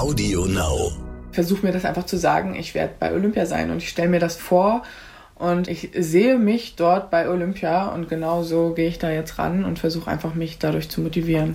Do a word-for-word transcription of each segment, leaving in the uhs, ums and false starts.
Audio Now. Ich versuche mir das einfach zu sagen, ich werde bei Olympia sein und ich stelle mir das vor und ich sehe mich dort bei Olympia und genau so gehe ich da jetzt ran und versuche einfach mich dadurch zu motivieren.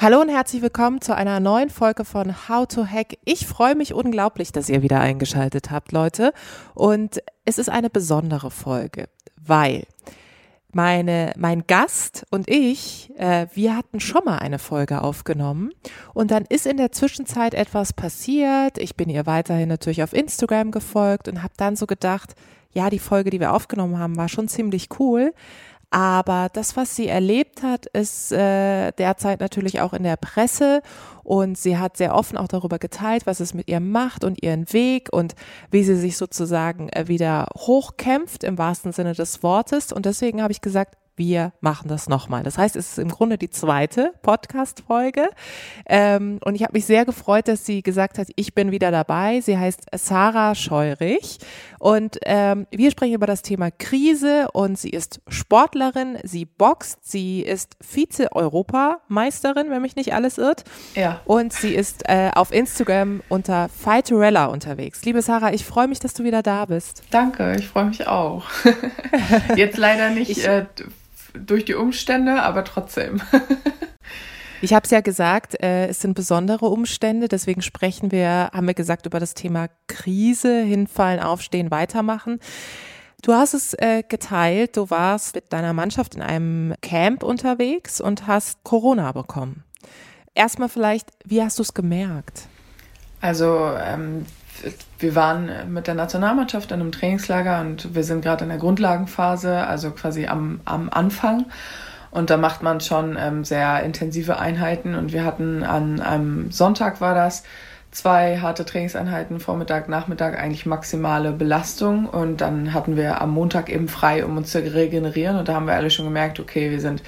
Hallo und herzlich willkommen zu einer neuen Folge von How to Hack. Ich freue mich unglaublich, dass ihr wieder eingeschaltet habt, Leute. Und es ist eine besondere Folge, weil meine, mein Gast und ich, äh, wir hatten schon mal eine Folge aufgenommen und dann ist in der Zwischenzeit etwas passiert. Ich bin ihr weiterhin natürlich auf Instagram gefolgt und habe dann so gedacht, ja, die Folge, die wir aufgenommen haben, war schon ziemlich cool. Aber das, was sie erlebt hat, ist äh, derzeit natürlich auch in der Presse und sie hat sehr offen auch darüber geteilt, was es mit ihr macht und ihren Weg und wie sie sich sozusagen äh, wieder hochkämpft im wahrsten Sinne des Wortes. Und deswegen habe ich gesagt, wir machen das nochmal. Das heißt, es ist im Grunde die zweite Podcast-Folge ähm, und ich habe mich sehr gefreut, dass sie gesagt hat, ich bin wieder dabei. Sie heißt Sarah Scheurich und ähm, wir sprechen über das Thema Krise und sie ist Sportlerin, sie boxt, sie ist Vize-Europameisterin, wenn mich nicht alles irrt. Ja. Und sie ist äh, auf Instagram unter Fighterella unterwegs. Liebe Sarah, ich freue mich, dass du wieder da bist. Danke, ich freue mich auch. Jetzt leider nicht ich, äh, durch die Umstände, aber trotzdem. Ich habe es ja gesagt, äh, es sind besondere Umstände, deswegen sprechen wir, haben wir gesagt, über das Thema Krise, hinfallen, aufstehen, weitermachen. Du hast es äh, geteilt, du warst mit deiner Mannschaft in einem Camp unterwegs und hast Corona bekommen. Erstmal vielleicht, wie hast du es gemerkt? Also ähm, wir waren mit der Nationalmannschaft in einem Trainingslager und wir sind gerade in der Grundlagenphase, also quasi am, am Anfang. Und da macht man schon ähm, sehr intensive Einheiten und wir hatten an einem Sonntag war das, zwei harte Trainingseinheiten, Vormittag, Nachmittag, eigentlich maximale Belastung und dann hatten wir am Montag eben frei, um uns zu regenerieren und da haben wir alle schon gemerkt, okay, wir sind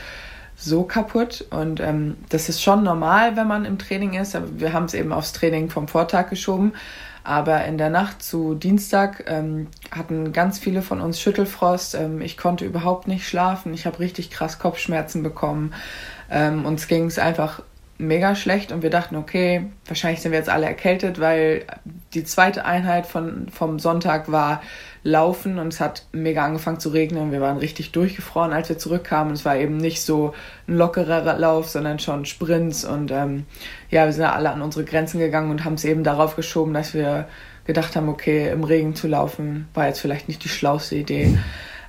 so kaputt und ähm, das ist schon normal, wenn man im Training ist, aber wir haben es eben aufs Training vom Vortag geschoben. Aber in der Nacht zu Dienstag ähm, hatten ganz viele von uns Schüttelfrost. Ähm, ich konnte überhaupt nicht schlafen. Ich habe richtig krass Kopfschmerzen bekommen. Ähm, uns ging es einfach mega schlecht und wir dachten, okay, wahrscheinlich sind wir jetzt alle erkältet, weil die zweite Einheit von, vom Sonntag war Laufen und es hat mega angefangen zu regnen. Wir waren richtig durchgefroren, als wir zurückkamen. Es war eben nicht so ein lockerer Lauf, sondern schon Sprints und ähm, ja, wir sind ja alle an unsere Grenzen gegangen und haben es eben darauf geschoben, dass wir gedacht haben, okay, im Regen zu laufen war jetzt vielleicht nicht die schlauste Idee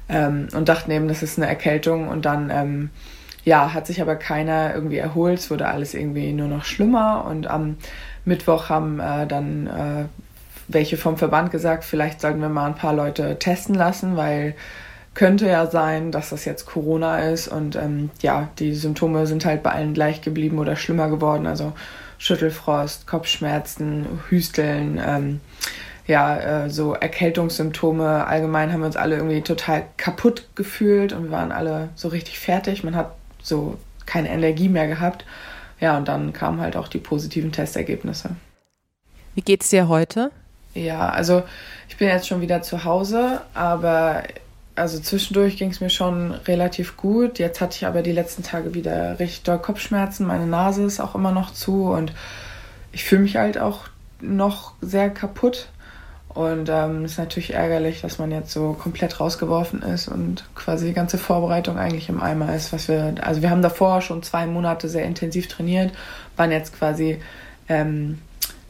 ähm, und dachten eben, das ist eine Erkältung und dann ähm, ja, hat sich aber keiner irgendwie erholt, es wurde alles irgendwie nur noch schlimmer und am Mittwoch haben äh, dann äh, welche vom Verband gesagt, vielleicht sollten wir mal ein paar Leute testen lassen, weil könnte ja sein, dass das jetzt Corona ist und ähm, ja, die Symptome sind halt bei allen gleich geblieben oder schlimmer geworden, also Schüttelfrost, Kopfschmerzen, Hüsteln, ähm, ja, äh, so Erkältungssymptome. Allgemein haben wir uns alle irgendwie total kaputt gefühlt und wir waren alle so richtig fertig, man hat so keine Energie mehr gehabt. Ja, und dann kamen halt auch die positiven Testergebnisse. Wie geht's dir heute? Ja, also ich bin jetzt schon wieder zu Hause, aber also zwischendurch ging es mir schon relativ gut. Jetzt hatte ich aber die letzten Tage wieder richtig doll Kopfschmerzen, meine Nase ist auch immer noch zu und ich fühle mich halt auch noch sehr kaputt. Und es ähm, ist natürlich ärgerlich, dass man jetzt so komplett rausgeworfen ist und quasi die ganze Vorbereitung eigentlich im Eimer ist. Was wir, also wir haben davor schon zwei Monate sehr intensiv trainiert, waren jetzt quasi ähm,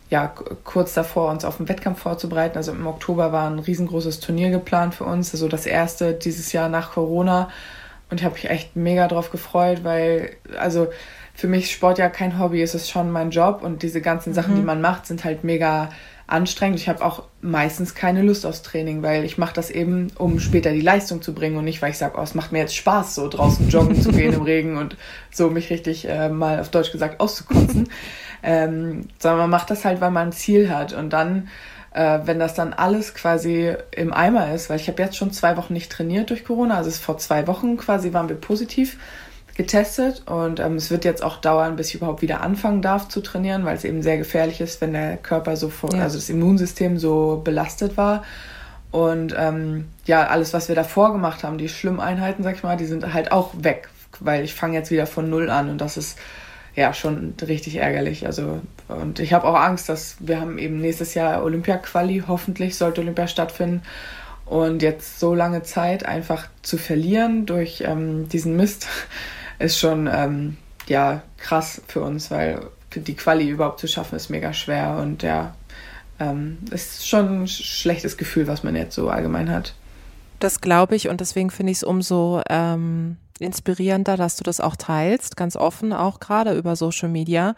ja, kurz davor, uns auf den Wettkampf vorzubereiten. Also im Oktober war ein riesengroßes Turnier geplant für uns, also das erste dieses Jahr nach Corona. Und ich habe mich echt mega drauf gefreut, weil also für mich ist Sport ja kein Hobby, es ist schon mein Job und diese ganzen Sachen, mhm. die man macht, sind halt mega anstrengend. Ich habe auch meistens keine Lust aufs Training, weil ich mache das eben, um später die Leistung zu bringen und nicht, weil ich sage, oh, es macht mir jetzt Spaß, so draußen joggen zu gehen im Regen und so mich richtig äh, mal auf Deutsch gesagt auszukotzen. ähm, sondern man macht das halt, weil man ein Ziel hat. Und dann, äh, wenn das dann alles quasi im Eimer ist, weil ich habe jetzt schon zwei Wochen nicht trainiert durch Corona, also es ist vor zwei Wochen quasi waren wir positiv getestet und ähm, es wird jetzt auch dauern, bis ich überhaupt wieder anfangen darf zu trainieren, weil es eben sehr gefährlich ist, wenn der Körper so, vor, ja. also das Immunsystem so belastet war. Und ähm, ja, alles, was wir davor gemacht haben, die schlimmen Einheiten, sag ich mal, die sind halt auch weg, weil ich fange jetzt wieder von Null an und das ist ja schon richtig ärgerlich. Also und ich habe auch Angst, dass wir haben eben nächstes Jahr Olympia-Quali, hoffentlich sollte Olympia stattfinden. Und jetzt so lange Zeit einfach zu verlieren durch ähm, diesen Mist ist schon ähm, ja krass für uns, weil die Quali überhaupt zu schaffen ist mega schwer und ja, ähm, ist schon ein schlechtes Gefühl, was man jetzt so allgemein hat. Das glaube ich und deswegen finde ich es umso ähm, inspirierender, dass du das auch teilst, ganz offen auch gerade über Social Media,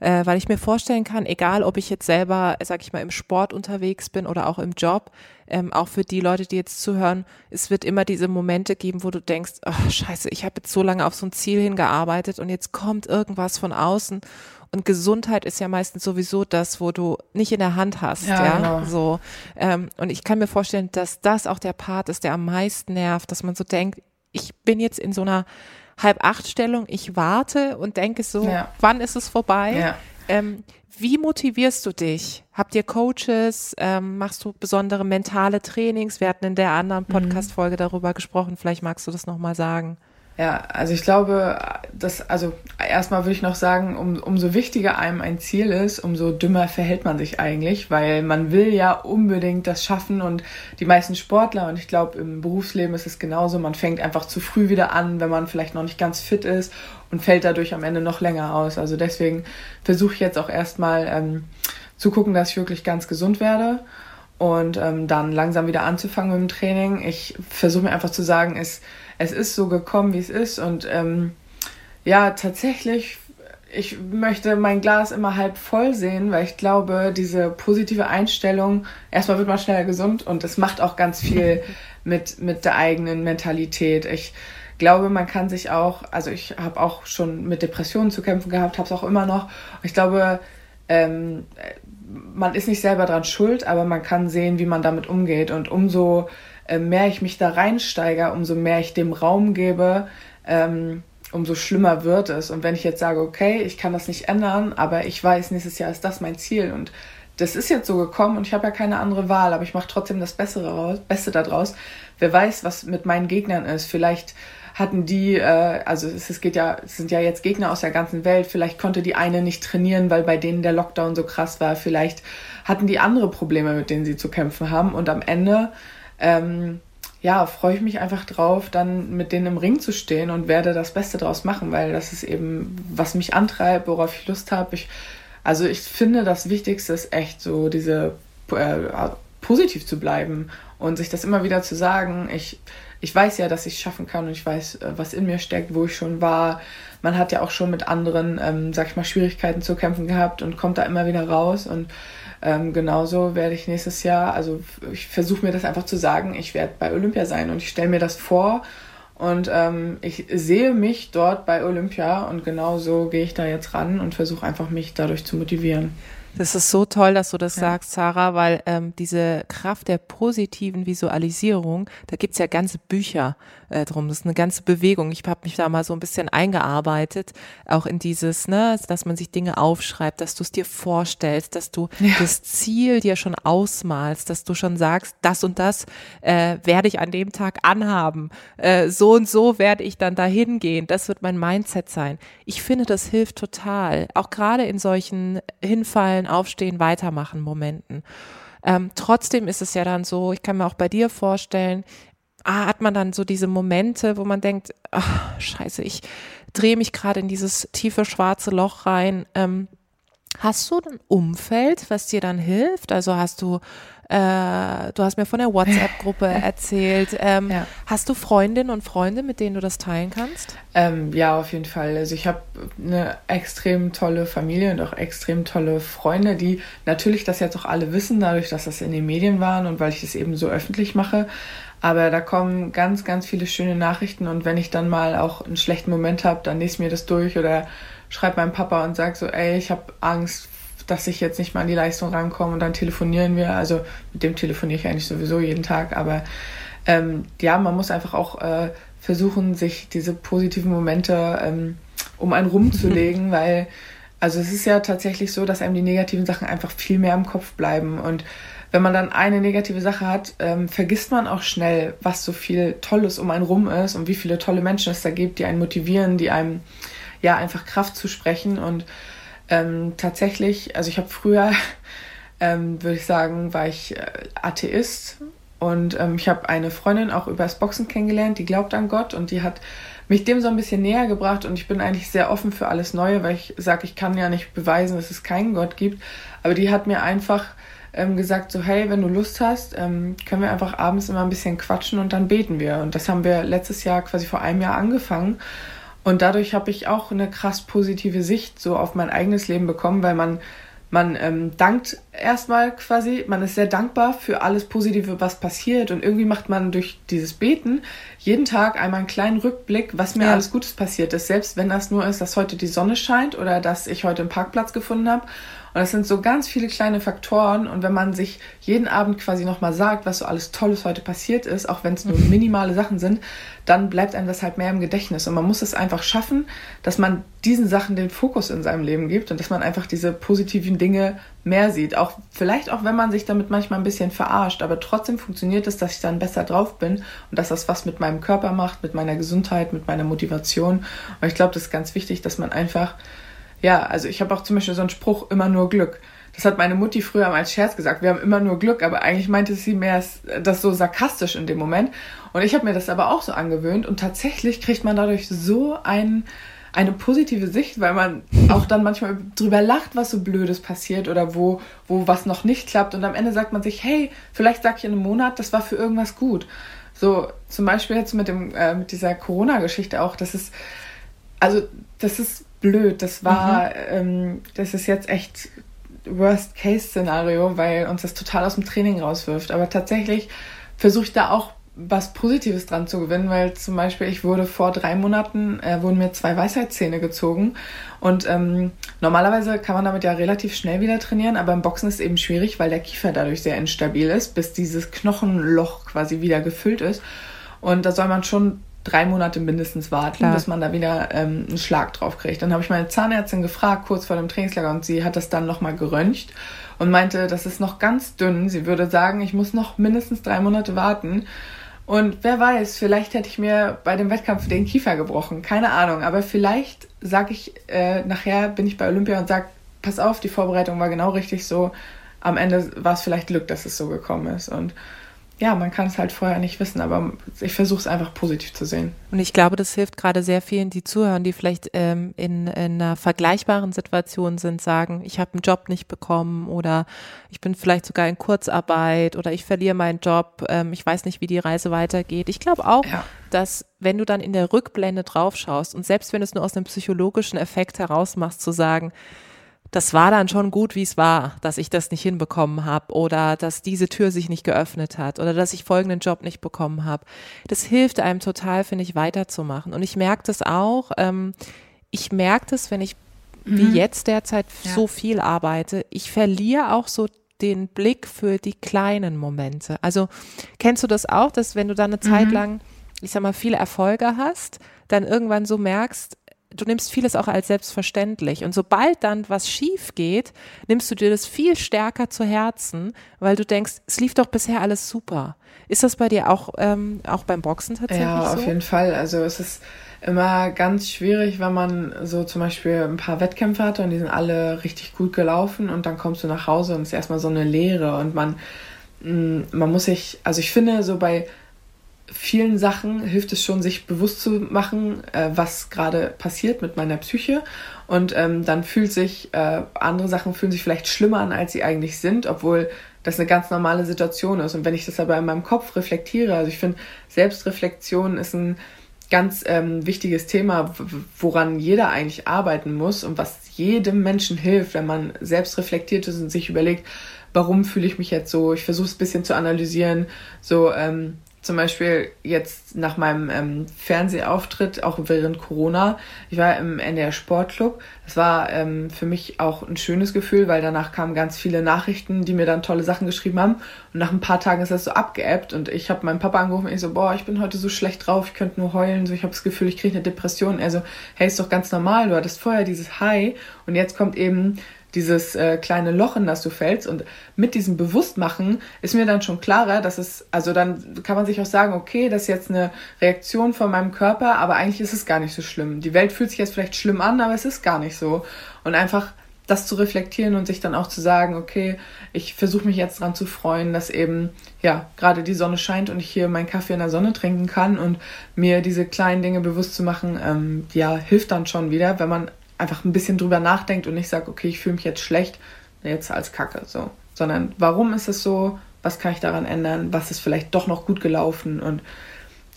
äh, weil ich mir vorstellen kann, egal ob ich jetzt selber, sag ich mal, im Sport unterwegs bin oder auch im Job, ähm, auch für die Leute, die jetzt zuhören, es wird immer diese Momente geben, wo du denkst, oh, scheiße, ich habe jetzt so lange auf so ein Ziel hingearbeitet und jetzt kommt irgendwas von außen. Und Gesundheit ist ja meistens sowieso das, wo du nicht in der Hand hast, ja, ja? Genau. So. Ähm, und ich kann mir vorstellen, dass das auch der Part ist, der am meisten nervt, dass man so denkt, ich bin jetzt in so einer Halb-Acht-Stellung, ich warte und denke so, ja. Wann ist es vorbei? Ja. Ähm, wie motivierst du dich? Habt ihr Coaches? Ähm, machst du besondere mentale Trainings? Wir hatten in der anderen Podcast-Folge mhm. darüber gesprochen, vielleicht magst du das nochmal sagen. Ja, also ich glaube, dass, also erstmal würde ich noch sagen, um, umso wichtiger einem ein Ziel ist, umso dümmer verhält man sich eigentlich, weil man will ja unbedingt das schaffen und die meisten Sportler, und ich glaube, im Berufsleben ist es genauso, man fängt einfach zu früh wieder an, wenn man vielleicht noch nicht ganz fit ist und fällt dadurch am Ende noch länger aus. Also deswegen versuche ich jetzt auch erstmal ähm, zu gucken, dass ich wirklich ganz gesund werde und ähm, dann langsam wieder anzufangen mit dem Training. Ich versuche mir einfach zu sagen, es Es ist so gekommen, wie es ist und ähm, ja, tatsächlich, ich möchte mein Glas immer halb voll sehen, weil ich glaube, diese positive Einstellung, erstmal wird man schneller gesund und es macht auch ganz viel mit, mit der eigenen Mentalität. Ich glaube, man kann sich auch, also ich habe auch schon mit Depressionen zu kämpfen gehabt, habe es auch immer noch. Ich glaube, ähm, man ist nicht selber dran schuld, aber man kann sehen, wie man damit umgeht und umso mehr ich mich da reinsteige, umso mehr ich dem Raum gebe, ähm, umso schlimmer wird es. Und wenn ich jetzt sage, okay, ich kann das nicht ändern, aber ich weiß, nächstes Jahr ist das mein Ziel und das ist jetzt so gekommen und ich habe ja keine andere Wahl, aber ich mache trotzdem das Bessere raus, Beste daraus. Wer weiß, was mit meinen Gegnern ist. Vielleicht hatten die, äh, also es, es geht ja, es sind ja jetzt Gegner aus der ganzen Welt, vielleicht konnte die eine nicht trainieren, weil bei denen der Lockdown so krass war. Vielleicht hatten die andere Probleme, mit denen sie zu kämpfen haben und am Ende Ähm, ja, freue ich mich einfach drauf, dann mit denen im Ring zu stehen und werde das Beste draus machen, weil das ist eben, was mich antreibt, worauf ich Lust habe. Ich, also ich finde, das Wichtigste ist echt so, diese äh, positiv zu bleiben und sich das immer wieder zu sagen. Ich, ich weiß ja, dass ich es schaffen kann und ich weiß, was in mir steckt, wo ich schon war. Man hat ja auch schon mit anderen, ähm, sag ich mal, Schwierigkeiten zu kämpfen gehabt und kommt da immer wieder raus und Ähm, genauso werde ich nächstes Jahr, also ich versuche mir das einfach zu sagen, ich werde bei Olympia sein und ich stelle mir das vor und ähm, ich sehe mich dort bei Olympia und genauso gehe ich da jetzt ran und versuche einfach mich dadurch zu motivieren. Das ist so toll, dass du das ja. sagst, Sarah, weil ähm, diese Kraft der positiven Visualisierung, da gibt's ja ganze Bücher äh, drum, das ist eine ganze Bewegung. Ich habe mich da mal so ein bisschen eingearbeitet, auch in dieses, ne, dass man sich Dinge aufschreibt, dass du es dir vorstellst, dass du ja. das Ziel dir schon ausmalst, dass du schon sagst, das und das äh, werde ich an dem Tag anhaben, äh, so und so werde ich dann dahin gehen, das wird mein Mindset sein. Ich finde, das hilft total, auch gerade in solchen Hinfallen, Aufstehen, Weitermachen Momenten. Ähm, trotzdem ist es ja dann so, ich kann mir auch bei dir vorstellen, ah, hat man dann so diese Momente, wo man denkt, ach, scheiße, ich drehe mich gerade in dieses tiefe schwarze Loch rein. Ähm, hast du ein Umfeld, was dir dann hilft? Also hast du, äh, du hast mir von der WhatsApp-Gruppe erzählt. Ähm, ja. Hast du Freundinnen und Freunde, mit denen du das teilen kannst? Ähm, ja, auf jeden Fall. Also ich habe eine extrem tolle Familie und auch extrem tolle Freunde, die natürlich das jetzt auch alle wissen, dadurch, dass das in den Medien waren und weil ich es eben so öffentlich mache. Aber da kommen ganz, ganz viele schöne Nachrichten und wenn ich dann mal auch einen schlechten Moment habe, dann lese ich mir das durch oder schreibe meinem Papa und sage so, ey, ich habe Angst, dass ich jetzt nicht mal an die Leistung rankomme, und dann telefonieren wir. Also mit dem telefoniere ich eigentlich sowieso jeden Tag, aber ähm, ja, man muss einfach auch äh, versuchen, sich diese positiven Momente ähm, um einen rumzulegen, weil also es ist ja tatsächlich so, dass einem die negativen Sachen einfach viel mehr im Kopf bleiben, und wenn man dann eine negative Sache hat, ähm, vergisst man auch schnell, was so viel Tolles um einen rum ist und wie viele tolle Menschen es da gibt, die einen motivieren, die einem ja einfach Kraft zusprechen. Und Ähm, tatsächlich, also ich habe früher, ähm, würde ich sagen, war ich äh, Atheist, und ähm, ich habe eine Freundin auch übers Boxen kennengelernt, die glaubt an Gott, und die hat mich dem so ein bisschen näher gebracht, und ich bin eigentlich sehr offen für alles Neue, weil ich sage, ich kann ja nicht beweisen, dass es keinen Gott gibt, aber die hat mir einfach ähm, gesagt so, hey, wenn du Lust hast, ähm, können wir einfach abends immer ein bisschen quatschen und dann beten wir, und das haben wir letztes Jahr quasi vor einem Jahr angefangen. Und dadurch habe ich auch eine krass positive Sicht so auf mein eigenes Leben bekommen, weil man man ähm, dankt erstmal quasi, man ist sehr dankbar für alles Positive, was passiert, und irgendwie macht man durch dieses Beten jeden Tag einmal einen kleinen Rückblick, was mir ja. alles Gutes passiert ist, selbst wenn das nur ist, dass heute die Sonne scheint oder dass ich heute einen Parkplatz gefunden habe. Und das sind so ganz viele kleine Faktoren, und wenn man sich jeden Abend quasi nochmal sagt, was so alles Tolles heute passiert ist, auch wenn es nur minimale Sachen sind, dann bleibt einem das halt mehr im Gedächtnis, und man muss es einfach schaffen, dass man diesen Sachen den Fokus in seinem Leben gibt und dass man einfach diese positiven Dinge mehr sieht. Auch vielleicht auch, wenn man sich damit manchmal ein bisschen verarscht, aber trotzdem funktioniert es, dass ich dann besser drauf bin und dass das was mit meinem Körper macht, mit meiner Gesundheit, mit meiner Motivation. Und ich glaube, das ist ganz wichtig, dass man einfach ja, also ich habe auch zum Beispiel so einen Spruch, immer nur Glück. Das hat meine Mutti früher mal als Scherz gesagt, wir haben immer nur Glück, aber eigentlich meinte sie mehr das so sarkastisch in dem Moment. Und ich habe mir das aber auch so angewöhnt, und tatsächlich kriegt man dadurch so ein, eine positive Sicht, weil man auch dann manchmal drüber lacht, was so Blödes passiert oder wo, wo was noch nicht klappt. Und am Ende sagt man sich, hey, vielleicht sag ich in einem Monat, das war für irgendwas gut. So zum Beispiel jetzt mit, dem, äh, mit dieser Corona-Geschichte auch, das ist, also das ist blöd, das war, mhm. ähm, das ist jetzt echt Worst-Case-Szenario, weil uns das total aus dem Training rauswirft. Aber tatsächlich versuche ich da auch was Positives dran zu gewinnen, weil zum Beispiel ich wurde vor drei Monaten, äh, wurden mir zwei Weisheitszähne gezogen, und ähm, normalerweise kann man damit ja relativ schnell wieder trainieren, aber im Boxen ist es eben schwierig, weil der Kiefer dadurch sehr instabil ist, bis dieses Knochenloch quasi wieder gefüllt ist, und da soll man schon drei Monate mindestens warten, Klar. bis man da wieder ähm, einen Schlag drauf kriegt. Dann habe ich meine Zahnärztin gefragt, kurz vor dem Trainingslager, und sie hat das dann nochmal geröntgt und meinte, das ist noch ganz dünn. Sie würde sagen, ich muss noch mindestens drei Monate warten. Und wer weiß, vielleicht hätte ich mir bei dem Wettkampf den Kiefer gebrochen. Keine Ahnung, aber vielleicht sage ich, äh, nachher bin ich bei Olympia und sage, pass auf, die Vorbereitung war genau richtig so. Am Ende war es vielleicht Glück, dass es so gekommen ist, und ja, man kann es halt vorher nicht wissen, aber ich versuche es einfach positiv zu sehen. Und ich glaube, das hilft gerade sehr vielen, die zuhören, die vielleicht ähm, in, in einer vergleichbaren Situation sind, sagen, ich habe einen Job nicht bekommen oder ich bin vielleicht sogar in Kurzarbeit oder ich verliere meinen Job, ähm, ich weiß nicht, wie die Reise weitergeht. Ich glaube auch, ja. dass wenn du dann in der Rückblende drauf schaust, und selbst wenn du es nur aus einem psychologischen Effekt heraus machst, zu sagen, das war dann schon gut, wie es war, dass ich das nicht hinbekommen habe oder dass diese Tür sich nicht geöffnet hat oder dass ich folgenden Job nicht bekommen habe. Das hilft einem total, finde ich, weiterzumachen. Und ich merke das auch. Ähm, ich merke das, wenn ich mhm. wie jetzt derzeit ja. so viel arbeite. Ich verliere auch so den Blick für die kleinen Momente. Also kennst du das auch, dass wenn du dann eine mhm. Zeit lang, ich sag mal, viele Erfolge hast, dann irgendwann so merkst, du nimmst vieles auch als selbstverständlich, und sobald dann was schief geht, nimmst du dir das viel stärker zu Herzen, weil du denkst, es lief doch bisher alles super. Ist das bei dir auch, ähm, auch beim Boxen tatsächlich so? Ja, auf so? jeden Fall. Also es ist immer ganz schwierig, wenn man so zum Beispiel ein paar Wettkämpfe hatte und die sind alle richtig gut gelaufen, und dann kommst du nach Hause und es ist erstmal so eine Leere, und man, man muss sich, also ich finde so bei vielen Sachen hilft es schon, sich bewusst zu machen, äh, was gerade passiert mit meiner Psyche, und ähm, dann fühlt sich, äh, andere Sachen fühlen sich vielleicht schlimmer an, als sie eigentlich sind, obwohl das eine ganz normale Situation ist, und wenn ich das aber in meinem Kopf reflektiere, also ich finde, Selbstreflexion ist ein ganz ähm, wichtiges Thema, woran jeder eigentlich arbeiten muss und was jedem Menschen hilft, wenn man selbst reflektiert ist und sich überlegt, warum fühle ich mich jetzt so, ich versuche es ein bisschen zu analysieren, so, ähm, zum Beispiel jetzt nach meinem ähm, Fernsehauftritt, auch während Corona, ich war im N D R Sportclub, Es war ähm, für mich auch ein schönes Gefühl, weil danach kamen ganz viele Nachrichten, die mir dann tolle Sachen geschrieben haben. Und nach ein paar Tagen ist das so abgeebbt und ich habe meinen Papa angerufen und ich so, boah, ich bin heute so schlecht drauf, ich könnte nur heulen, so ich habe das Gefühl, ich kriege eine Depression. Er so, hey, ist doch ganz normal, du hattest vorher dieses High und jetzt kommt eben dieses äh, kleine Loch, in das du fällst. Und mit diesem Bewusstmachen ist mir dann schon klarer, dass es, also dann kann man sich auch sagen, okay, das ist jetzt eine Reaktion von meinem Körper, aber eigentlich ist es gar nicht so schlimm. Die Welt fühlt sich jetzt vielleicht schlimm an, aber es ist gar nicht so. Und einfach das zu reflektieren und sich dann auch zu sagen, okay, ich versuche mich jetzt dran zu freuen, dass eben, ja, gerade die Sonne scheint und ich hier meinen Kaffee in der Sonne trinken kann, und mir diese kleinen Dinge bewusst zu machen, ähm, ja, hilft dann schon wieder, wenn man einfach ein bisschen drüber nachdenkt und nicht sagt, okay, ich fühle mich jetzt schlecht, jetzt als Kacke, so. Sondern warum ist es so, was kann ich daran ändern, was ist vielleicht doch noch gut gelaufen, und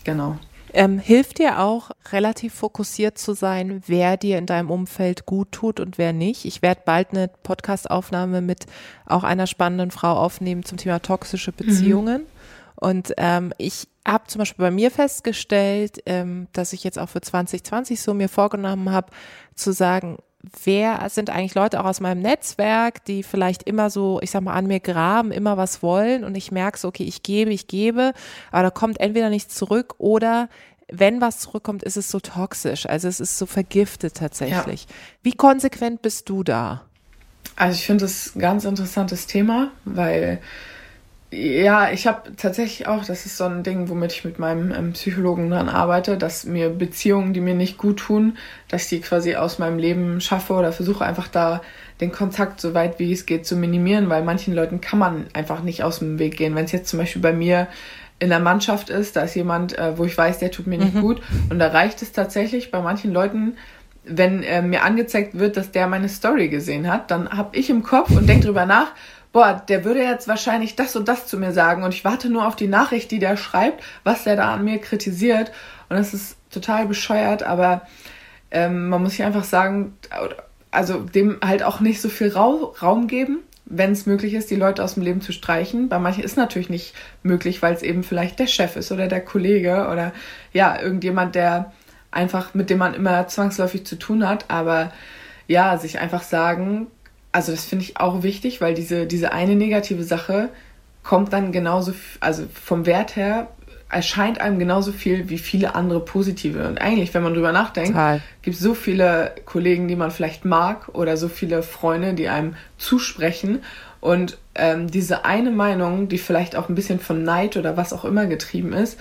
genau. Ähm, hilft dir auch, relativ fokussiert zu sein, wer dir in deinem Umfeld gut tut und wer nicht? Ich werde bald eine Podcast-Aufnahme mit auch einer spannenden Frau aufnehmen zum Thema toxische Beziehungen. Mhm. Und ähm, ich habe zum Beispiel bei mir festgestellt, ähm, dass ich jetzt auch für zwanzig zwanzig so mir vorgenommen habe, zu sagen, wer sind eigentlich Leute auch aus meinem Netzwerk, die vielleicht immer so, ich sag mal, an mir graben, immer was wollen, und ich merke so, okay, ich gebe, ich gebe, aber da kommt entweder nichts zurück, oder wenn was zurückkommt, ist es so toxisch, also es ist so vergiftet tatsächlich. Ja. Wie konsequent bist du da? Also ich finde das ein ganz interessantes Thema, weil ja, ich habe tatsächlich auch, das ist so ein Ding, womit ich mit meinem ähm, Psychologen dran arbeite, dass mir Beziehungen, die mir nicht gut tun, dass ich die quasi aus meinem Leben schaffe oder versuche einfach da den Kontakt so weit wie es geht zu minimieren, weil manchen Leuten kann man einfach nicht aus dem Weg gehen. Wenn es jetzt zum Beispiel bei mir in der Mannschaft ist, da ist jemand, äh, wo ich weiß, der tut mir nicht mhm. gut, und da reicht es tatsächlich bei manchen Leuten, wenn äh, mir angezeigt wird, dass der meine Story gesehen hat, dann habe ich im Kopf und denke drüber nach, boah, der würde jetzt wahrscheinlich das und das zu mir sagen, und ich warte nur auf die Nachricht, die der schreibt, was der da an mir kritisiert, und das ist total bescheuert, aber ähm, man muss sich einfach sagen, also dem halt auch nicht so viel Ra- Raum geben, wenn es möglich ist, die Leute aus dem Leben zu streichen. Bei manchen ist natürlich nicht möglich, weil es eben vielleicht der Chef ist oder der Kollege oder ja, irgendjemand, der einfach, mit dem man immer zwangsläufig zu tun hat, aber ja, sich einfach sagen, also das finde ich auch wichtig, weil diese, diese eine negative Sache kommt dann genauso, also vom Wert her erscheint einem genauso viel wie viele andere positive. Und eigentlich, wenn man drüber nachdenkt, gibt es so viele Kollegen, die man vielleicht mag, oder so viele Freunde, die einem zusprechen. Und ähm, diese eine Meinung, die vielleicht auch ein bisschen von Neid oder was auch immer getrieben ist,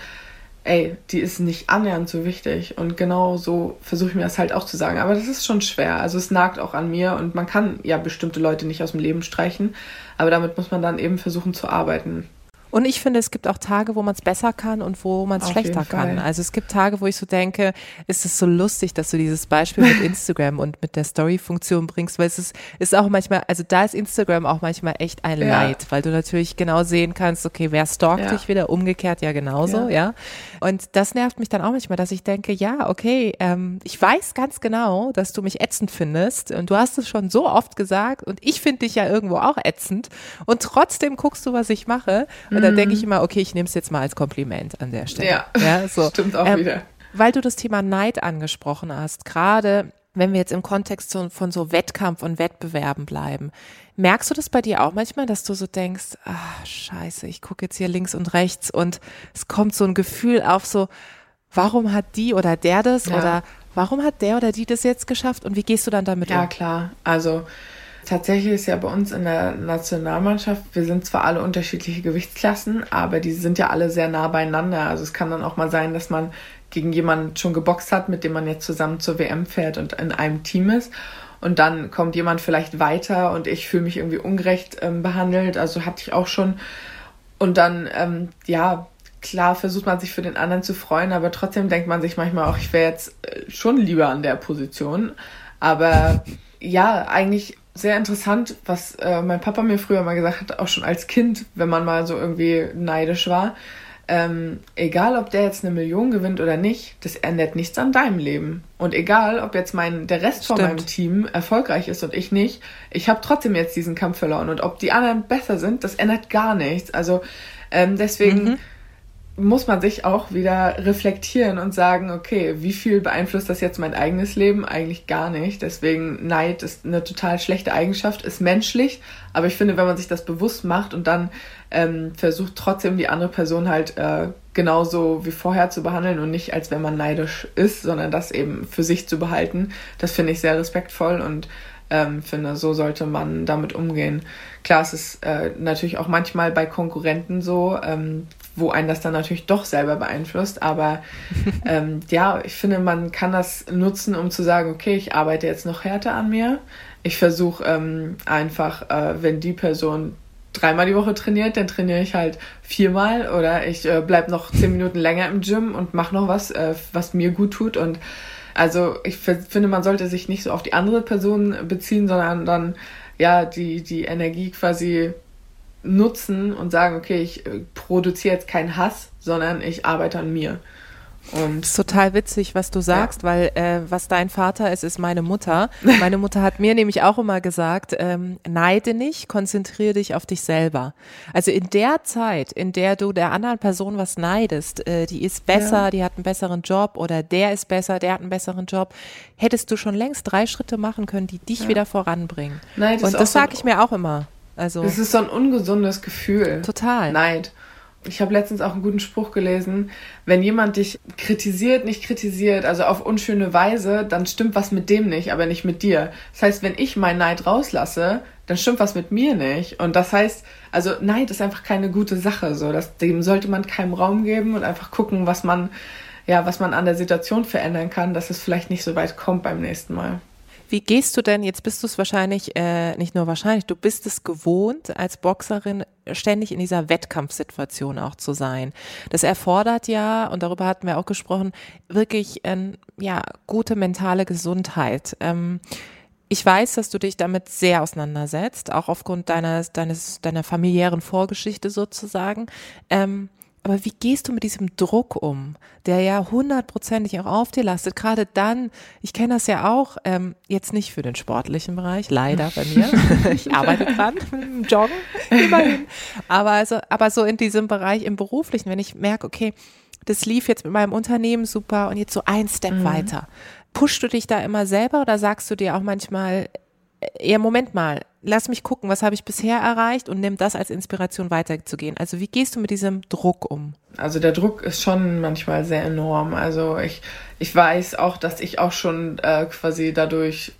ey, die ist nicht annähernd so wichtig. Und genau so versuche ich mir das halt auch zu sagen. Aber das ist schon schwer. Also es nagt auch an mir, und man kann ja bestimmte Leute nicht aus dem Leben streichen. Aber damit muss man dann eben versuchen zu arbeiten. Und ich finde, es gibt auch Tage, wo man es besser kann und wo man es schlechter kann. Also es gibt Tage, wo ich so denke, ist es so lustig, dass du dieses Beispiel mit Instagram und mit der Story-Funktion bringst, weil es ist, ist auch manchmal, also da ist Instagram auch manchmal echt ein ja. Leid, weil du natürlich genau sehen kannst, okay, wer stalkt ja. dich wieder, umgekehrt ja genauso, ja. ja. Und das nervt mich dann auch manchmal, dass ich denke, ja, okay, ähm, ich weiß ganz genau, dass du mich ätzend findest, und du hast es schon so oft gesagt, und ich finde dich ja irgendwo auch ätzend, und trotzdem guckst du, was ich mache. Und dann denke ich immer, okay, ich nehme es jetzt mal als Kompliment an der Stelle. Ja, ja so. Stimmt auch ähm, wieder. Weil du das Thema Neid angesprochen hast, gerade wenn wir jetzt im Kontext so, von so Wettkampf und Wettbewerben bleiben, merkst du das bei dir auch manchmal, dass du so denkst, ah, scheiße, ich gucke jetzt hier links und rechts, und es kommt so ein Gefühl auf, so, warum hat die oder der das ja. oder warum hat der oder die das jetzt geschafft, und wie gehst du dann damit ja, um? Ja, klar, also tatsächlich ist ja bei uns in der Nationalmannschaft, wir sind zwar alle unterschiedliche Gewichtsklassen, aber die sind ja alle sehr nah beieinander. Also es kann dann auch mal sein, dass man gegen jemanden schon geboxt hat, mit dem man jetzt zusammen zur W M fährt und in einem Team ist. Und dann kommt jemand vielleicht weiter und ich fühle mich irgendwie ungerecht ähm, behandelt. Also hatte ich auch schon. Und dann, ähm, ja, klar versucht man sich für den anderen zu freuen, aber trotzdem denkt man sich manchmal auch, ich wäre jetzt schon lieber an der Position. Aber ja, eigentlich sehr interessant, was äh, mein Papa mir früher mal gesagt hat, auch schon als Kind, wenn man mal so irgendwie neidisch war. Ähm, egal, ob der jetzt eine Million gewinnt oder nicht, das ändert nichts an deinem Leben. Und egal, ob jetzt mein der Rest Stimmt. von meinem Team erfolgreich ist und ich nicht, ich habe trotzdem jetzt diesen Kampf verloren. Und ob die anderen besser sind, das ändert gar nichts. Also ähm, deswegen, mhm. muss man sich auch wieder reflektieren und sagen, okay, wie viel beeinflusst das jetzt mein eigenes Leben? Eigentlich gar nicht. Deswegen Neid ist eine total schlechte Eigenschaft, ist menschlich. Aber ich finde, wenn man sich das bewusst macht und dann ähm, versucht trotzdem die andere Person halt äh, genauso wie vorher zu behandeln und nicht, als wenn man neidisch ist, sondern das eben für sich zu behalten, das finde ich sehr respektvoll und Ähm, finde, so sollte man damit umgehen. Klar, es ist äh, natürlich auch manchmal bei Konkurrenten so, ähm, wo einen das dann natürlich doch selber beeinflusst, aber ähm, ja, ich finde, man kann das nutzen, um zu sagen, okay, ich arbeite jetzt noch härter an mir. Ich versuche ähm, einfach, äh, wenn die Person dreimal die Woche trainiert, dann trainiere ich halt viermal oder ich äh, bleibe noch zehn Minuten länger im Gym und mache noch was, äh, was mir gut tut. Und also ich finde, man sollte sich nicht so auf die andere Person beziehen, sondern dann ja die, die Energie quasi nutzen und sagen, okay, ich produziere jetzt keinen Hass, sondern ich arbeite an mir. Und das ist total witzig, was du sagst, ja. Weil äh, was dein Vater ist, ist meine Mutter. Meine Mutter hat mir nämlich auch immer gesagt, ähm, neide nicht, konzentriere dich auf dich selber. Also in der Zeit, in der du der anderen Person was neidest, äh, die ist besser, ja. Die hat einen besseren Job oder der ist besser, der hat einen besseren Job, hättest du schon längst drei Schritte machen können, die dich ja. wieder voranbringen. Neid Und ist das sage so ich mir auch immer. Also das ist so ein ungesundes Gefühl. Total. Neid. Ich habe letztens auch einen guten Spruch gelesen, wenn jemand dich kritisiert, nicht kritisiert, also auf unschöne Weise, dann stimmt was mit dem nicht, aber nicht mit dir. Das heißt, wenn ich meinen Neid rauslasse, dann stimmt was mit mir nicht. Und das heißt, also Neid ist einfach keine gute Sache. So, das, dem sollte man keinen Raum geben und einfach gucken, was man, ja, was man an der Situation verändern kann, dass es vielleicht nicht so weit kommt beim nächsten Mal. Wie gehst du denn, jetzt bist du es wahrscheinlich, äh, nicht nur wahrscheinlich, du bist es gewohnt, als Boxerin ständig in dieser Wettkampfsituation auch zu sein. Das erfordert ja, und darüber hatten wir auch gesprochen, wirklich ähm, ja gute mentale Gesundheit. Ähm, ich weiß, dass du dich damit sehr auseinandersetzt, auch aufgrund deines, deines, deiner familiären Vorgeschichte sozusagen. Ähm, Aber wie gehst du mit diesem Druck um, der ja hundertprozentig auch auf dir lastet? Gerade dann, ich kenne das ja auch, ähm, jetzt nicht für den sportlichen Bereich, leider bei mir. Ich arbeite dran mit dem Joggen, immerhin. Aber, also, aber so in diesem Bereich, im Beruflichen, wenn ich merke, okay, das lief jetzt mit meinem Unternehmen super und jetzt so ein Step mhm. weiter. Pushst du dich da immer selber oder sagst du dir auch manchmal, ja, Moment mal, lass mich gucken, was habe ich bisher erreicht und nimm das als Inspiration weiterzugehen. Also wie gehst du mit diesem Druck um? Also der Druck ist schon manchmal sehr enorm. Also ich, ich weiß auch, dass ich auch schon äh, quasi dadurch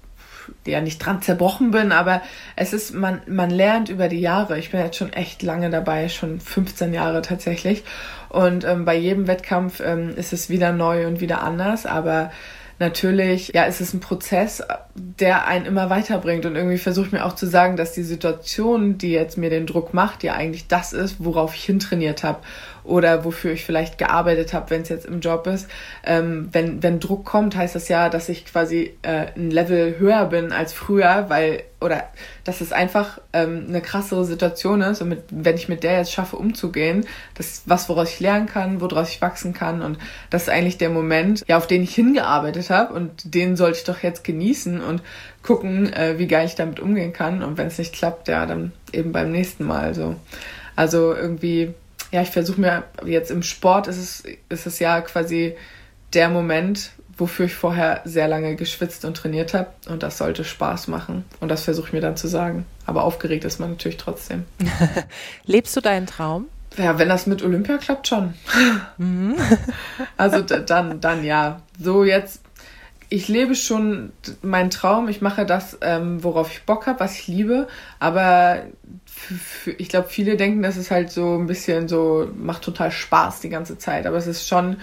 ja nicht dran zerbrochen bin, aber es ist, man, man lernt über die Jahre. Ich bin jetzt schon echt lange dabei, schon fünfzehn Jahre tatsächlich. Und ähm, bei jedem Wettkampf ähm, ist es wieder neu und wieder anders, aber natürlich, ja, es ist ein Prozess, der einen immer weiterbringt und irgendwie versuche ich mir auch zu sagen, dass die Situation, die jetzt mir den Druck macht, ja eigentlich das ist, worauf ich hintrainiert habe oder wofür ich vielleicht gearbeitet habe, wenn es jetzt im Job ist. Ähm, wenn, wenn Druck kommt, heißt das ja, dass ich quasi äh, ein Level höher bin als früher, weil oder dass es einfach ähm, eine krassere Situation ist und mit, wenn ich mit der jetzt schaffe, umzugehen, das ist was, woraus ich lernen kann, woraus ich wachsen kann und das ist eigentlich der Moment, ja, auf den ich hingearbeitet habe und den sollte ich doch jetzt genießen und gucken, äh, wie geil ich damit umgehen kann und wenn es nicht klappt, ja, dann eben beim nächsten Mal so. Also irgendwie, ja, ich versuche mir, jetzt im Sport ist es, ist es ja quasi der Moment, wofür ich vorher sehr lange geschwitzt und trainiert habe. Und das sollte Spaß machen. Und das versuche ich mir dann zu sagen. Aber aufgeregt ist man natürlich trotzdem. Lebst du deinen Traum? Ja, wenn das mit Olympia klappt, schon. Also dann, dann ja. So jetzt, ich lebe schon meinen Traum. Ich mache das, ähm, worauf ich Bock habe, was ich liebe. Aber f- f- ich glaube, viele denken, das ist halt so ein bisschen so, macht total Spaß die ganze Zeit. Aber es ist schon,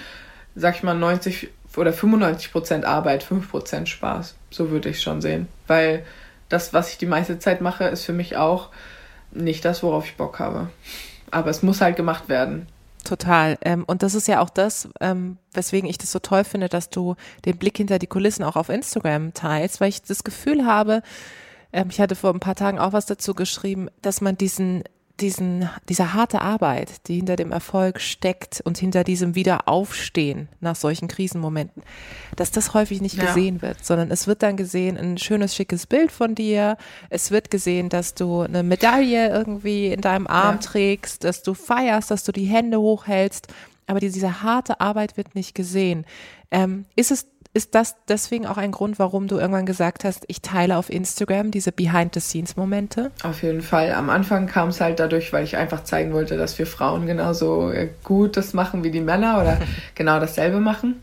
sag ich mal, neunzig oder fünfundneunzig Prozent Arbeit, fünf Prozent Spaß. So würde ich schon sehen. Weil das, was ich die meiste Zeit mache, ist für mich auch nicht das, worauf ich Bock habe. Aber es muss halt gemacht werden. Total. Ähm, und das ist ja auch das, ähm, weswegen ich das so toll finde, dass du den Blick hinter die Kulissen auch auf Instagram teilst, weil ich das Gefühl habe, ähm, ich hatte vor ein paar Tagen auch was dazu geschrieben, dass man diesen Diesen, diese harte Arbeit, die hinter dem Erfolg steckt und hinter diesem Wiederaufstehen nach solchen Krisenmomenten, dass das häufig nicht ja. gesehen wird, sondern es wird dann gesehen, ein schönes, schickes Bild von dir, es wird gesehen, dass du eine Medaille irgendwie in deinem Arm ja. trägst, dass du feierst, dass du die Hände hochhältst aber diese harte Arbeit wird nicht gesehen. Ähm, ist es Ist das deswegen auch ein Grund, warum du irgendwann gesagt hast, ich teile auf Instagram diese Behind-the-Scenes-Momente? Auf jeden Fall. Am Anfang kam es halt dadurch, weil ich einfach zeigen wollte, dass wir Frauen genauso gut das machen wie die Männer oder genau dasselbe machen.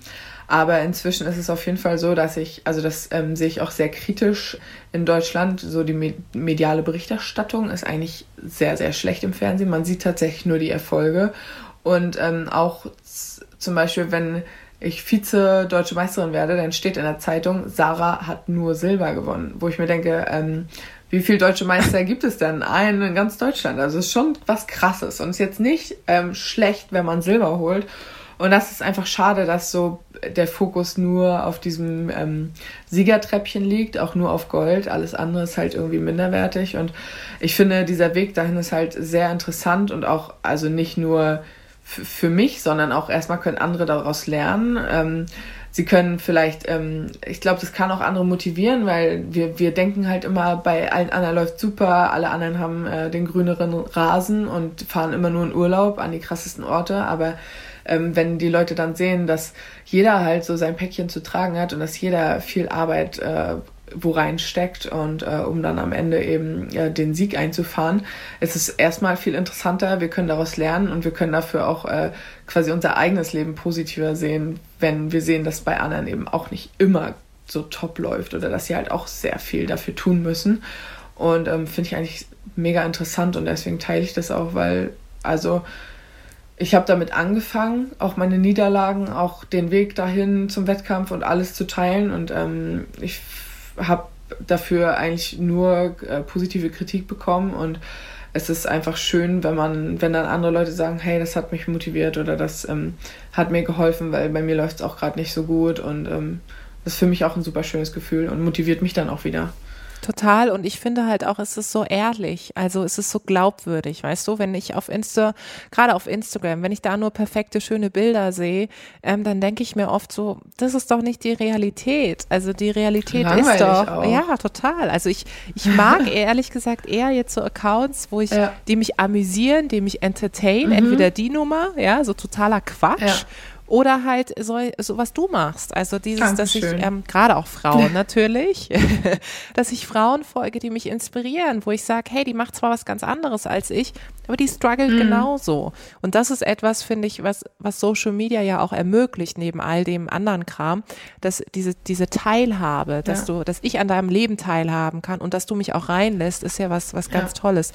Aber inzwischen ist es auf jeden Fall so, dass ich, also das ähm, sehe ich auch sehr kritisch in Deutschland, so die me- mediale Berichterstattung ist eigentlich sehr, sehr schlecht im Fernsehen. Man sieht tatsächlich nur die Erfolge. Und ähm, auch z- zum Beispiel, wenn ich Vize-Deutsche Meisterin werde, dann steht in der Zeitung, Sarah hat nur Silber gewonnen. Wo ich mir denke, ähm, wie viele Deutsche Meister gibt es denn? Einen in ganz Deutschland. Also es ist schon was Krasses. Und es ist jetzt nicht ähm, schlecht, wenn man Silber holt. Und das ist einfach schade, dass so der Fokus nur auf diesem ähm, Siegertreppchen liegt, auch nur auf Gold. Alles andere ist halt irgendwie minderwertig. Und ich finde, dieser Weg dahin ist halt sehr interessant und auch, also nicht nur für mich, sondern auch erstmal können andere daraus lernen. Ähm, sie können vielleicht, ähm, ich glaube, das kann auch andere motivieren, weil wir, wir denken halt immer, bei allen anderen läuft super, alle anderen haben äh, den grüneren Rasen und fahren immer nur in Urlaub an die krassesten Orte, aber ähm, wenn die Leute dann sehen, dass jeder halt so sein Päckchen zu tragen hat und dass jeder viel Arbeit äh, wo reinsteckt und äh, um dann am Ende eben äh, den Sieg einzufahren. Es ist erstmal viel interessanter, wir können daraus lernen und wir können dafür auch äh, quasi unser eigenes Leben positiver sehen, wenn wir sehen, dass bei anderen eben auch nicht immer so top läuft oder dass sie halt auch sehr viel dafür tun müssen. Und ähm, finde ich eigentlich mega interessant und deswegen teile ich das auch, weil also ich habe damit angefangen, auch meine Niederlagen, auch den Weg dahin zum Wettkampf und alles zu teilen und ähm, ich habe dafür eigentlich nur äh, positive Kritik bekommen und es ist einfach schön, wenn man, wenn dann andere Leute sagen, hey, das hat mich motiviert oder das ähm, hat mir geholfen, weil bei mir läuft es auch gerade nicht so gut und ähm, das ist für mich auch ein super schönes Gefühl und motiviert mich dann auch wieder. Total. Und ich finde halt auch, es ist so ehrlich. Also es ist so glaubwürdig, weißt du, wenn ich auf Insta, gerade auf Instagram, wenn ich da nur perfekte, schöne Bilder sehe, ähm, dann denke ich mir oft so, das ist doch nicht die Realität. Also die Realität langweilig ist doch, auch. Ja, total. Also ich, ich mag ehrlich gesagt eher jetzt so Accounts, wo ich, ja. die mich amüsieren, die mich entertain, mhm. entweder die Nummer, ja, so totaler Quatsch. Ja. Oder halt so, so, was du machst. Also dieses, Dankeschön. Dass ich, ähm, gerade auch Frauen natürlich, dass ich Frauen folge, die mich inspirieren, wo ich sage, hey, die macht zwar was ganz anderes als ich, aber die struggelt mm. genauso. Und das ist etwas, finde ich, was, was Social Media ja auch ermöglicht, neben all dem anderen Kram, dass diese, diese Teilhabe, dass ja. du, dass ich an deinem Leben teilhaben kann und dass du mich auch reinlässt, ist ja was, was ganz ja. Tolles.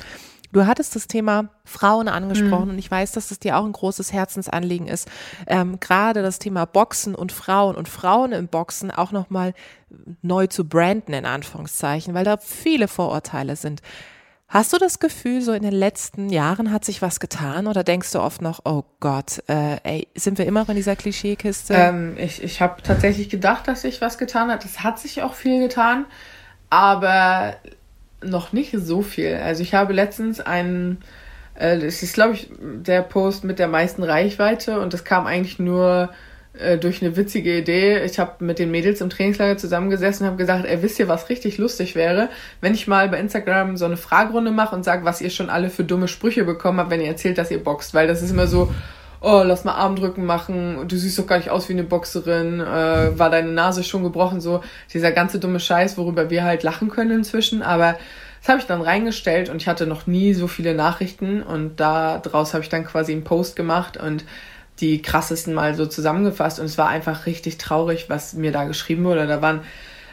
Du hattest das Thema Frauen angesprochen mhm. und ich weiß, dass das dir auch ein großes Herzensanliegen ist, ähm, gerade das Thema Boxen und Frauen und Frauen im Boxen auch nochmal neu zu branden, in Anführungszeichen, weil da viele Vorurteile sind. Hast du das Gefühl, so in den letzten Jahren hat sich was getan oder denkst du oft noch, oh Gott, äh, ey, sind wir immer noch in dieser Klischeekiste? Ähm, ich ich habe tatsächlich gedacht, dass sich was getan hat. Es hat sich auch viel getan, aber noch nicht so viel. Also ich habe letztens einen, äh, das ist glaube ich der Post mit der meisten Reichweite und das kam eigentlich nur äh, durch eine witzige Idee. Ich habe mit den Mädels im Trainingslager zusammengesessen und habe gesagt, ey, wisst ihr, was richtig lustig wäre, wenn ich mal bei Instagram so eine Fragerunde mache und sage, was ihr schon alle für dumme Sprüche bekommen habt, wenn ihr erzählt, dass ihr boxt, weil das ist immer so, oh, lass mal Armdrücken machen, du siehst doch gar nicht aus wie eine Boxerin, äh, war deine Nase schon gebrochen, so dieser ganze dumme Scheiß, worüber wir halt lachen können inzwischen, aber das habe ich dann reingestellt und ich hatte noch nie so viele Nachrichten und daraus habe ich dann quasi einen Post gemacht und die krassesten mal so zusammengefasst und es war einfach richtig traurig, was mir da geschrieben wurde, da waren,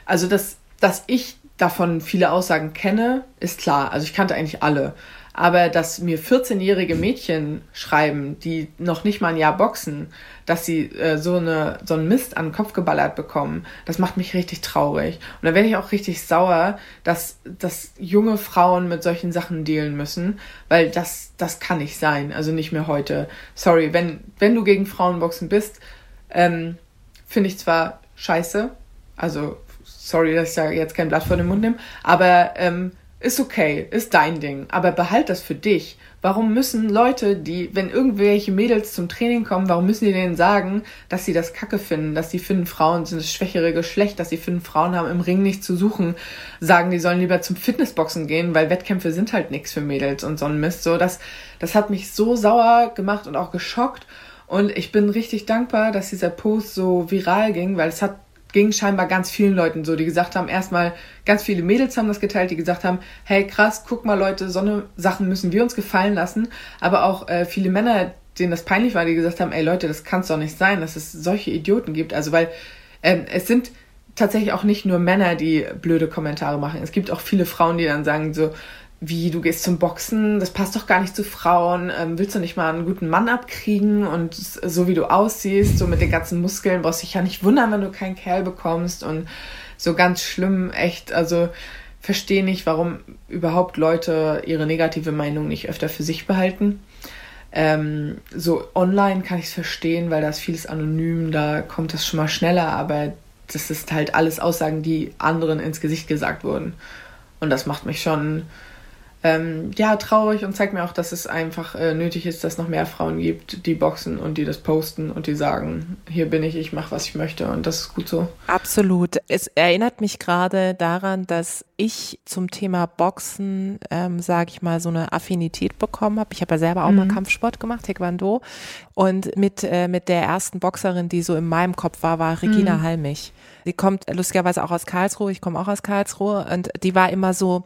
also das, dass ich davon viele Aussagen kenne, ist klar, also ich kannte eigentlich alle. Aber dass mir vierzehnjährige Mädchen schreiben, die noch nicht mal ein Jahr boxen, dass sie äh, so eine so einen Mist an den Kopf geballert bekommen, das macht mich richtig traurig. Und da werde ich auch richtig sauer, dass, dass junge Frauen mit solchen Sachen dealen müssen, weil das, das kann nicht sein, also nicht mehr heute. Sorry, wenn, wenn du gegen Frauenboxen bist, ähm, finde ich zwar scheiße, also sorry, dass ich da jetzt kein Blatt vor den Mund nehme, aber ähm, ist okay, ist dein Ding, aber behalt das für dich. Warum müssen Leute, die, wenn irgendwelche Mädels zum Training kommen, warum müssen die denen sagen, dass sie das Kacke finden, dass sie finden, Frauen sind das schwächere Geschlecht, dass sie finden, Frauen haben im Ring nichts zu suchen, sagen, die sollen lieber zum Fitnessboxen gehen, weil Wettkämpfe sind halt nichts für Mädels und so ein Mist. So, das, das hat mich so sauer gemacht und auch geschockt. Und ich bin richtig dankbar, dass dieser Post so viral ging, weil es hat ging scheinbar ganz vielen Leuten so, die gesagt haben, erstmal ganz viele Mädels haben das geteilt, die gesagt haben, hey krass, guck mal Leute, so eine Sachen müssen wir uns gefallen lassen, aber auch äh, viele Männer, denen das peinlich war, die gesagt haben, ey Leute, das kann's doch nicht sein, dass es solche Idioten gibt, also weil ähm, es sind tatsächlich auch nicht nur Männer, die blöde Kommentare machen, es gibt auch viele Frauen, die dann sagen so, wie, du gehst zum Boxen, das passt doch gar nicht zu Frauen, ähm, willst du nicht mal einen guten Mann abkriegen und so wie du aussiehst, so mit den ganzen Muskeln, brauchst dich ja nicht wundern, wenn du keinen Kerl bekommst und so ganz schlimm, echt, also verstehe nicht, warum überhaupt Leute ihre negative Meinung nicht öfter für sich behalten. Ähm, so online kann ich es verstehen, weil da ist vieles anonym, da kommt das schon mal schneller, aber das ist halt alles Aussagen, die anderen ins Gesicht gesagt wurden und das macht mich schon... Ähm, ja, traurig und zeigt mir auch, dass es einfach äh, nötig ist, dass es noch mehr Frauen gibt, die boxen und die das posten und die sagen, hier bin ich, ich mache, was ich möchte und das ist gut so. Absolut. Es erinnert mich gerade daran, dass ich zum Thema Boxen, ähm, sage ich mal, so eine Affinität bekommen habe. Ich habe ja selber auch mhm. mal Kampfsport gemacht, Taekwondo und mit, äh, mit der ersten Boxerin, die so in meinem Kopf war, war Regina mhm. Halmich. Die kommt lustigerweise auch aus Karlsruhe, ich komme auch aus Karlsruhe und die war immer so,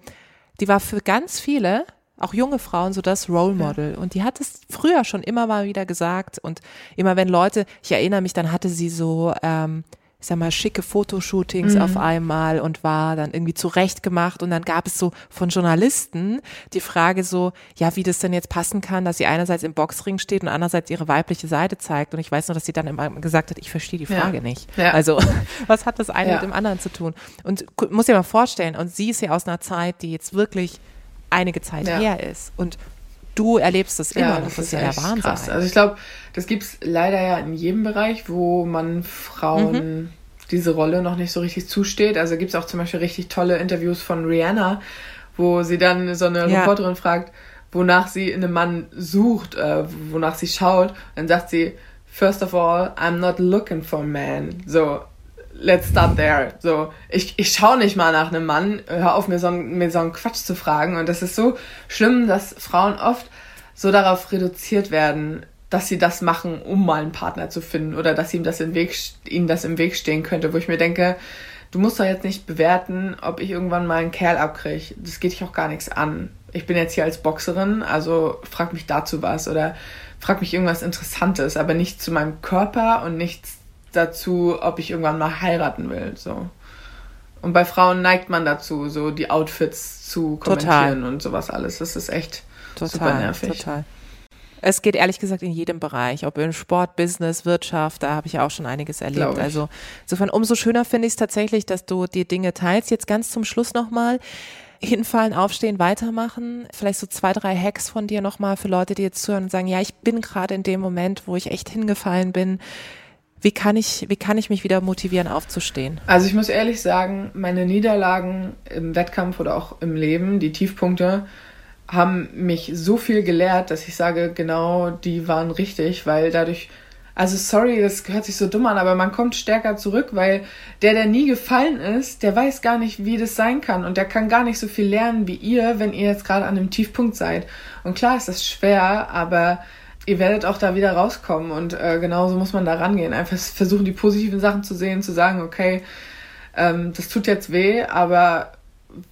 die war für ganz viele, auch junge Frauen, so das Role Model. Ja. Und die hat es früher schon immer mal wieder gesagt. Und immer wenn Leute, ich erinnere mich, dann hatte sie so, ähm, ich sag mal, schicke Fotoshootings mhm. auf einmal und war dann irgendwie zurechtgemacht. Und dann gab es so von Journalisten die Frage so, ja, wie das denn jetzt passen kann, dass sie einerseits im Boxring steht und andererseits ihre weibliche Seite zeigt. Und ich weiß nur, dass sie dann immer gesagt hat, ich verstehe die Frage ja. nicht. Ja. Also was hat das eine ja. mit dem anderen zu tun? Und muss dir mal vorstellen, und sie ist ja aus einer Zeit, die jetzt wirklich einige Zeit ja. her ist. Und du erlebst das immer, ja, das, das ist ja der Wahnsinn. Krass. Also ich glaube, das gibt es leider ja in jedem Bereich, wo man Frauen mhm. diese Rolle noch nicht so richtig zusteht. Also gibt es auch zum Beispiel richtig tolle Interviews von Rihanna, wo sie dann so eine ja. Reporterin fragt, wonach sie in einem Mann sucht, äh, wonach sie schaut. Dann sagt sie, first of all, I'm not looking for a man. So, let's start there. So, ich, ich schaue nicht mal nach einem Mann, hör auf, mir so, mir so einen Quatsch zu fragen. Und das ist so schlimm, dass Frauen oft so darauf reduziert werden, dass sie das machen, um mal einen Partner zu finden oder dass ihm das im Weg, ihnen das im Weg stehen könnte, wo ich mir denke, du musst doch jetzt nicht bewerten, ob ich irgendwann mal einen Kerl abkriege. Das geht dich auch gar nichts an. Ich bin jetzt hier als Boxerin, also frag mich dazu was oder frag mich irgendwas Interessantes, aber nicht zu meinem Körper und nichts dazu, ob ich irgendwann mal heiraten will. So. Und bei Frauen neigt man dazu, so die Outfits zu kommentieren total. Und sowas alles. Das ist echt total, super nervig. Total. Es geht ehrlich gesagt in jedem Bereich, ob in Sport, Business, Wirtschaft, da habe ich auch schon einiges erlebt. Also insofern umso schöner finde ich es tatsächlich, dass du die Dinge teilst. Jetzt ganz zum Schluss nochmal. Hinfallen, aufstehen, weitermachen. Vielleicht so zwei, drei Hacks von dir nochmal für Leute, die jetzt zuhören und sagen, ja, ich bin gerade in dem Moment, wo ich echt hingefallen bin. Wie kann ich, wie kann ich mich wieder motivieren, aufzustehen? Also ich muss ehrlich sagen, meine Niederlagen im Wettkampf oder auch im Leben, die Tiefpunkte, haben mich so viel gelehrt, dass ich sage, genau, die waren richtig, weil dadurch, also sorry, das hört sich so dumm an, aber man kommt stärker zurück, weil der, der nie gefallen ist, der weiß gar nicht, wie das sein kann und der kann gar nicht so viel lernen wie ihr, wenn ihr jetzt gerade an einem Tiefpunkt seid. Und klar ist das schwer, aber ihr werdet auch da wieder rauskommen und äh, genauso muss man da rangehen. Einfach versuchen, die positiven Sachen zu sehen, zu sagen, okay, ähm, das tut jetzt weh, aber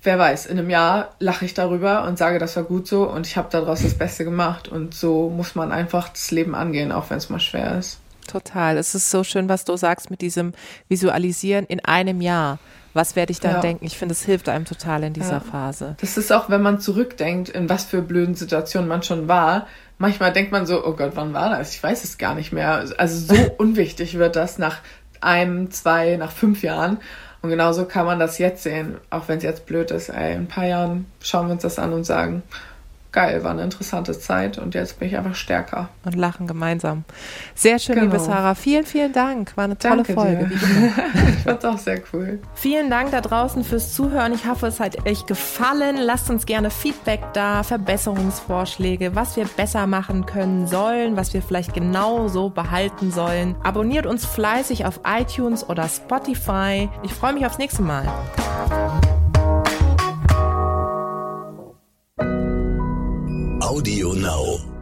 wer weiß, in einem Jahr lache ich darüber und sage, das war gut so und ich habe daraus das Beste gemacht. Und so muss man einfach das Leben angehen, auch wenn es mal schwer ist. Total. Es ist so schön, was du sagst mit diesem Visualisieren in einem Jahr. Was werde ich dann ja. denken? Ich finde, es hilft einem total in dieser ja. Phase. Das ist auch, wenn man zurückdenkt, in was für blöden Situationen man schon war. Manchmal denkt man so, oh Gott, wann war das? Ich weiß es gar nicht mehr. Also so unwichtig wird das nach einem, zwei, nach fünf Jahren. Und genauso kann man das jetzt sehen, auch wenn es jetzt blöd ist. Ey, in ein paar Jahren schauen wir uns das an und sagen, geil, war eine interessante Zeit und jetzt bin ich einfach stärker. Und lachen gemeinsam. Sehr schön, genau. Liebe Sarah. Vielen, vielen Dank. War eine tolle Danke Folge. Ich fand es auch sehr cool. Vielen Dank da draußen fürs Zuhören. Ich hoffe, es hat euch gefallen. Lasst uns gerne Feedback da, Verbesserungsvorschläge, was wir besser machen können sollen, was wir vielleicht genau so behalten sollen. Abonniert uns fleißig auf iTunes oder Spotify. Ich freue mich aufs nächste Mal. Audio Now.